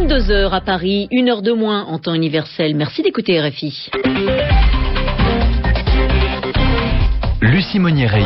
22h à Paris, 1h de moins en temps universel. Merci d'écouter RFI. Lucie Monier-Ries.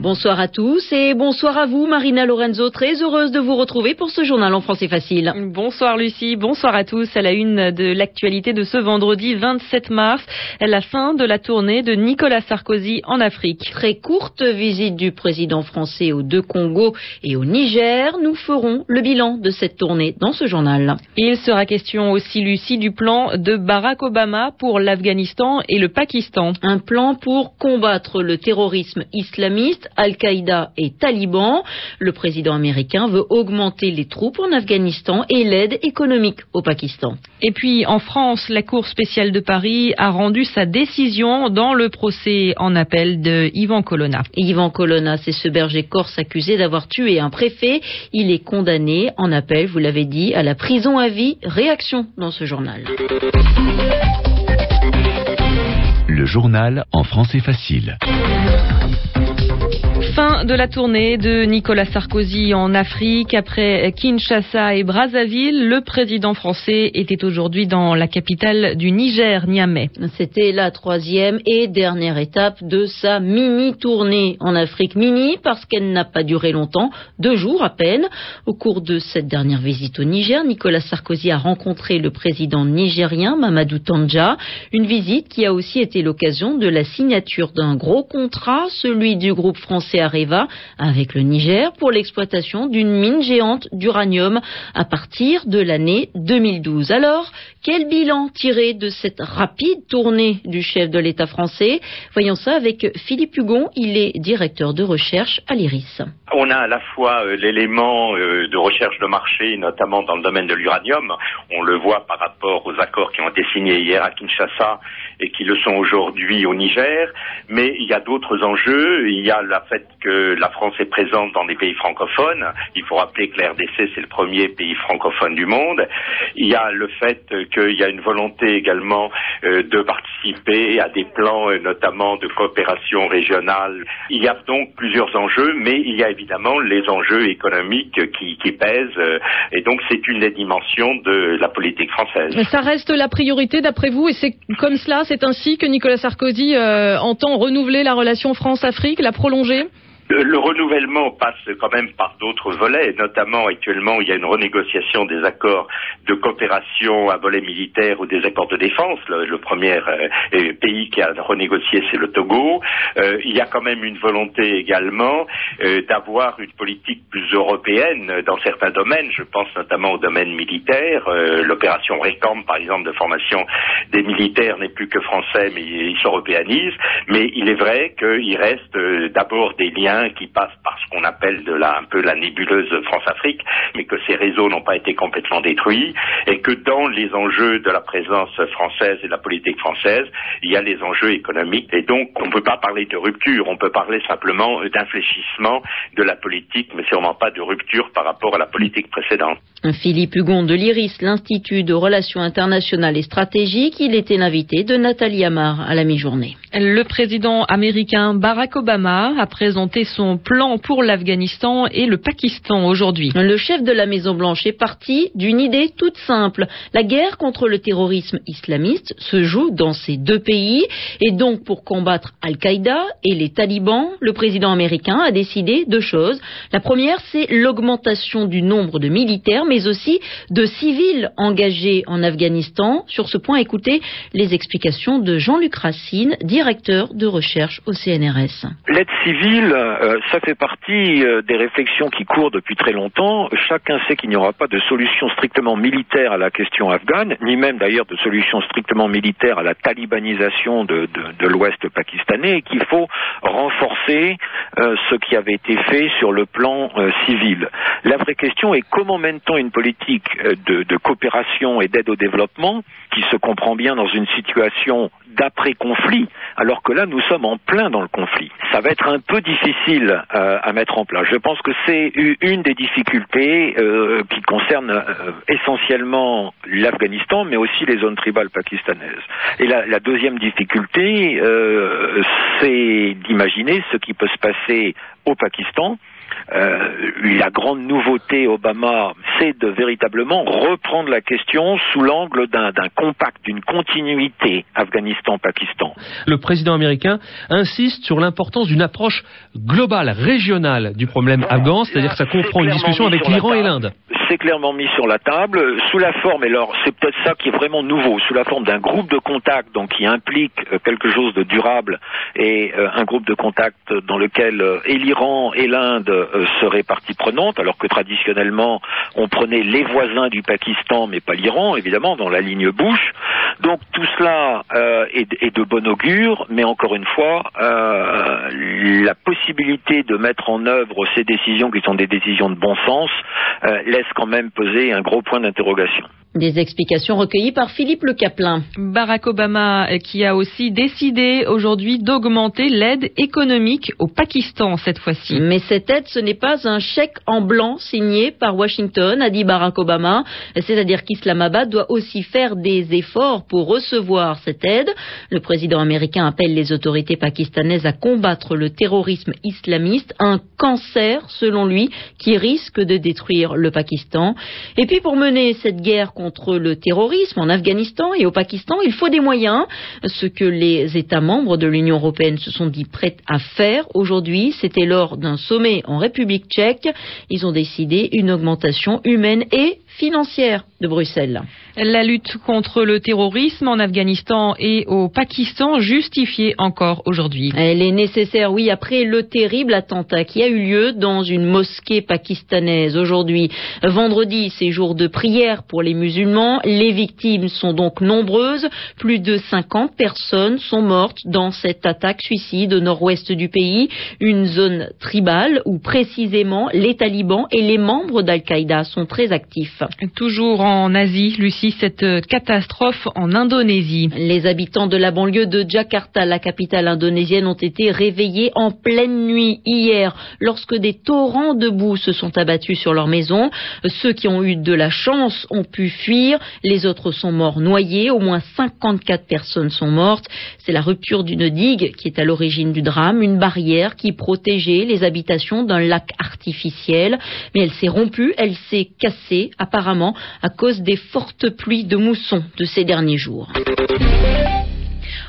Bonsoir à tous et bonsoir à vous, Marina Lorenzo, très heureuse de vous retrouver pour ce journal en français facile. Bonsoir Lucie, bonsoir à tous. À la une de l'actualité de ce vendredi 27 mars, la fin de la tournée de Nicolas Sarkozy en Afrique. Très courte visite du président français aux deux Congos et au Niger. Nous ferons le bilan de cette tournée dans ce journal. Il sera question aussi, Lucie, du plan de Barack Obama pour l'Afghanistan et le Pakistan. Un plan pour combattre le terrorisme islamiste, Al-Qaïda et Taliban. Le président américain veut augmenter les troupes en Afghanistan et l'aide économique au Pakistan. Et puis en France, la Cour spéciale de Paris a rendu sa décision dans le procès en appel de Yvan Colonna. Yvan Colonna, c'est ce berger corse accusé d'avoir tué un préfet. Il est condamné en appel, vous l'avez dit, à la prison à vie. Réaction dans ce journal. Le journal en français facile. Fin de la tournée de Nicolas Sarkozy en Afrique. Après Kinshasa et Brazzaville, le président français était aujourd'hui dans la capitale du Niger, Niamey. C'était la troisième et dernière étape de sa mini-tournée en Afrique. Mini parce qu'elle n'a pas duré longtemps, 2 jours à peine. Au cours de cette dernière visite au Niger, Nicolas Sarkozy a rencontré le président nigérien Mamadou Tandja. Une visite qui a aussi été l'occasion de la signature d'un gros contrat, celui du groupe français Areva avec le Niger pour l'exploitation d'une mine géante d'uranium à partir de l'année 2012. Alors, quel bilan tiré de cette rapide tournée du chef de l'État français? Voyons ça avec Philippe Hugon, il est directeur de recherche à l'IRIS. On a à la fois l'élément de recherche de marché, notamment dans le domaine de l'uranium. On le voit par rapport aux accords qui ont été signés hier à Kinshasa et qui le sont aujourd'hui au Niger. Mais il y a d'autres enjeux. Il y a le fait que la France est présente dans des pays francophones. Il faut rappeler que la RDC, c'est le premier pays francophone du monde. Il y a le fait qu'il y a une volonté également de participer à des plans, notamment de coopération régionale. Il y a donc plusieurs enjeux, mais il y a évidemment les enjeux économiques qui pèsent. Et donc, c'est une des dimensions de la politique française. Ça reste la priorité, d'après vous, et c'est comme cela, c'est ainsi que Nicolas Sarkozy entend renouveler la relation France-Afrique, la prolonger ? Le renouvellement passe quand même par d'autres volets, notamment actuellement il y a une renégociation des accords de coopération à volet militaire ou des accords de défense. Le premier pays qui a renégocié, c'est le Togo. Il y a quand même une volonté également d'avoir une politique plus européenne dans certains domaines. Je pense notamment au domaine militaire. L'opération RECAM, par exemple, de formation des militaires n'est plus que français, mais il s'européanise. Mais il est vrai qu'il reste d'abord des liens qui passe par ce qu'on appelle un peu la nébuleuse France-Afrique, mais que ces réseaux n'ont pas été complètement détruits, et que dans les enjeux de la présence française et de la politique française, il y a les enjeux économiques. Et donc, on ne peut pas parler de rupture, on peut parler simplement d'infléchissement de la politique, mais sûrement pas de rupture par rapport à la politique précédente. Philippe Hugon de l'IRIS, l'Institut de Relations Internationales et Stratégiques, il était l'invité de Nathalie Amard à la mi-journée. Le président américain Barack Obama a présenté son plan pour l'Afghanistan et le Pakistan aujourd'hui. Le chef de la Maison-Blanche est parti d'une idée toute simple. La guerre contre le terrorisme islamiste se joue dans ces deux pays. Et donc, pour combattre Al-Qaïda et les talibans, le président américain a décidé 2 choses. La première, c'est l'augmentation du nombre de militaires, mais aussi de civils engagés en Afghanistan. Sur ce point, écoutez les explications de Jean-Luc Racine, directeur de recherche au CNRS. L'aide civile, ça fait partie des réflexions qui courent depuis très longtemps. Chacun sait qu'il n'y aura pas de solution strictement militaire à la question afghane, ni même d'ailleurs de solution strictement militaire à la talibanisation de l'Ouest pakistanais, et qu'il faut renforcer ce qui avait été fait sur le plan civil. La vraie question est comment mène-t-on une politique de coopération et d'aide au développement qui se comprend bien dans une situation d'après-conflit, alors que là, nous sommes en plein dans le conflit. Ça va être un peu difficile à mettre en place. Je pense que c'est une des difficultés qui concerne essentiellement l'Afghanistan, mais aussi les zones tribales pakistanaises. Et la deuxième difficulté, c'est d'imaginer ce qui peut se passer au Pakistan. La grande nouveauté Obama, c'est de véritablement reprendre la question sous l'angle d'un compact, d'une continuité Afghanistan-Pakistan. Le président américain insiste sur l'importance d'une approche globale, régionale du problème afghan, c'est-à-dire que ça comprend une discussion avec l'Iran et l'Inde. C'est clairement mis sur la table, sous la forme, et alors c'est peut-être ça qui est vraiment nouveau, sous la forme d'un groupe de contact donc qui implique quelque chose de durable, et un groupe de contact dans lequel et l'Iran et l'Inde seraient partie prenante, alors que traditionnellement on prenait les voisins du Pakistan mais pas l'Iran, évidemment, dans la ligne Bush. Donc tout cela est de bon augure, mais encore une fois la possibilité de mettre en œuvre ces décisions qui sont des décisions de bon sens laisse quand même poser un gros point d'interrogation. Des explications recueillies par Philippe Le Caplain. Barack Obama qui a aussi décidé aujourd'hui d'augmenter l'aide économique au Pakistan cette fois-ci. Mais cette aide, ce n'est pas un chèque en blanc signé par Washington, a dit Barack Obama. C'est-à-dire qu'Islamabad doit aussi faire des efforts pour recevoir cette aide. Le président américain appelle les autorités pakistanaises à combattre le terrorisme islamiste, un cancer, selon lui, qui risque de détruire le Pakistan. Et puis pour mener cette guerre contre le terrorisme en Afghanistan et au Pakistan, il faut des moyens. Ce que les États membres de l'Union européenne se sont dit prêts à faire aujourd'hui, c'était lors d'un sommet en République tchèque. Ils ont décidé une augmentation humaine et financière de Bruxelles. La lutte contre le terrorisme en Afghanistan et au Pakistan justifiée encore aujourd'hui. Elle est nécessaire, oui, après le terrible attentat qui a eu lieu dans une mosquée pakistanaise aujourd'hui. Vendredi, c'est jour de prière pour les musulmans. Les victimes sont donc nombreuses. Plus de 50 personnes sont mortes dans cette attaque suicide au nord-ouest du pays, une zone tribale où précisément les talibans et les membres d'Al-Qaïda sont très actifs. Toujours en Asie, Lucie, cette catastrophe en Indonésie. Les habitants de la banlieue de Jakarta, la capitale indonésienne, ont été réveillés en pleine nuit hier lorsque des torrents de boue se sont abattus sur leurs maisons. Ceux qui ont eu de la chance ont pu fuir. Les autres sont morts noyés. Au moins 54 personnes sont mortes. C'est la rupture d'une digue qui est à l'origine du drame, une barrière qui protégeait les habitations d'un lac artificiel. Mais elle s'est rompue, elle s'est cassée apparemment à cause des fortes pluies de mousson de ces derniers jours.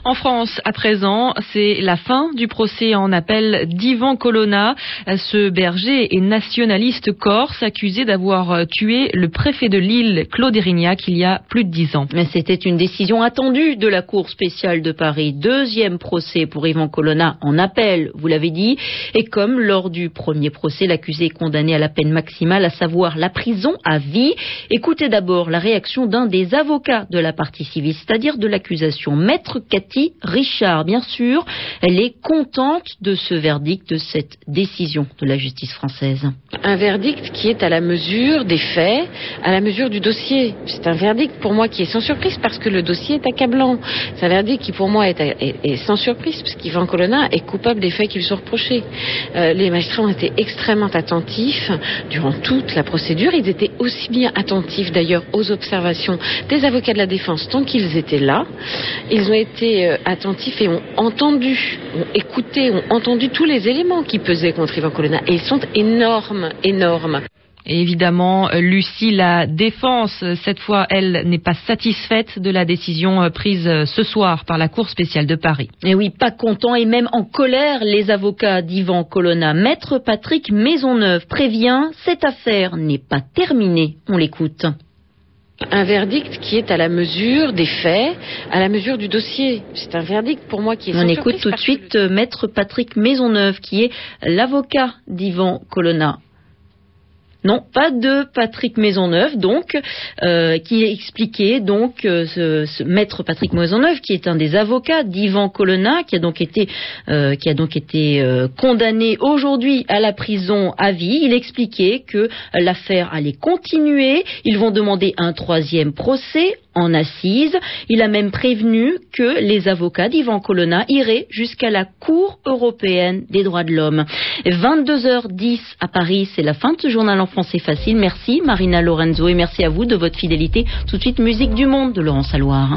En France, à présent, c'est la fin du procès en appel d'Yvan Colonna. Ce berger et nationaliste corse accusé d'avoir tué le préfet de Lille, Claude Erignac, il y a plus de 10 ans. Mais c'était une décision attendue de la Cour spéciale de Paris. Deuxième procès pour Yvan Colonna en appel, vous l'avez dit. Et comme lors du premier procès, l'accusé est condamné à la peine maximale, à savoir la prison à vie. Écoutez d'abord la réaction d'un des avocats de la partie civile, c'est-à-dire de l'accusation, Maître Cathy Richard, bien sûr, elle est contente de ce verdict, de cette décision de la justice française. Un verdict qui est à la mesure des faits, à la mesure du dossier. C'est un verdict pour moi qui est sans surprise parce que le dossier est accablant. C'est un verdict qui pour moi est sans surprise parce qu'Yvan Colonna est coupable des faits qui lui sont reprochés. Les magistrats ont été extrêmement attentifs durant toute la procédure. Ils étaient aussi bien attentifs d'ailleurs aux observations des avocats de la défense tant qu'ils étaient là. Ils ont été attentifs et ont entendu tous les éléments qui pesaient contre Yvan Colonna. Et ils sont énormes. Et évidemment, Lucie, la défense, cette fois, elle n'est pas satisfaite de la décision prise ce soir par la Cour spéciale de Paris. Et oui, pas content et même en colère, les avocats d'Yvan Colonna. Maître Patrick Maisonneuve prévient, cette affaire n'est pas terminée. On l'écoute. Un verdict qui est à la mesure des faits, à la mesure du dossier. C'est un verdict pour moi qui est sans surprise. On écoute tout de suite Maître Patrick Maisonneuve, qui est l'avocat d'Yvan Colonna. Non, pas de Patrick Maisonneuve, donc, qui expliquait donc Maître Patrick Maisonneuve, qui est un des avocats d'Yvan Colonna, qui a donc été condamné aujourd'hui à la prison à vie. Il expliquait que l'affaire allait continuer. Ils vont demander un troisième procès en assises. Il a même prévenu que les avocats d'Yvan Colonna iraient jusqu'à la Cour européenne des droits de l'homme. 22h10 à Paris, c'est la fin de ce journal en français facile. Merci Marina Lorenzo et merci à vous de votre fidélité. Tout de suite, musique du monde de Laurence Alloire.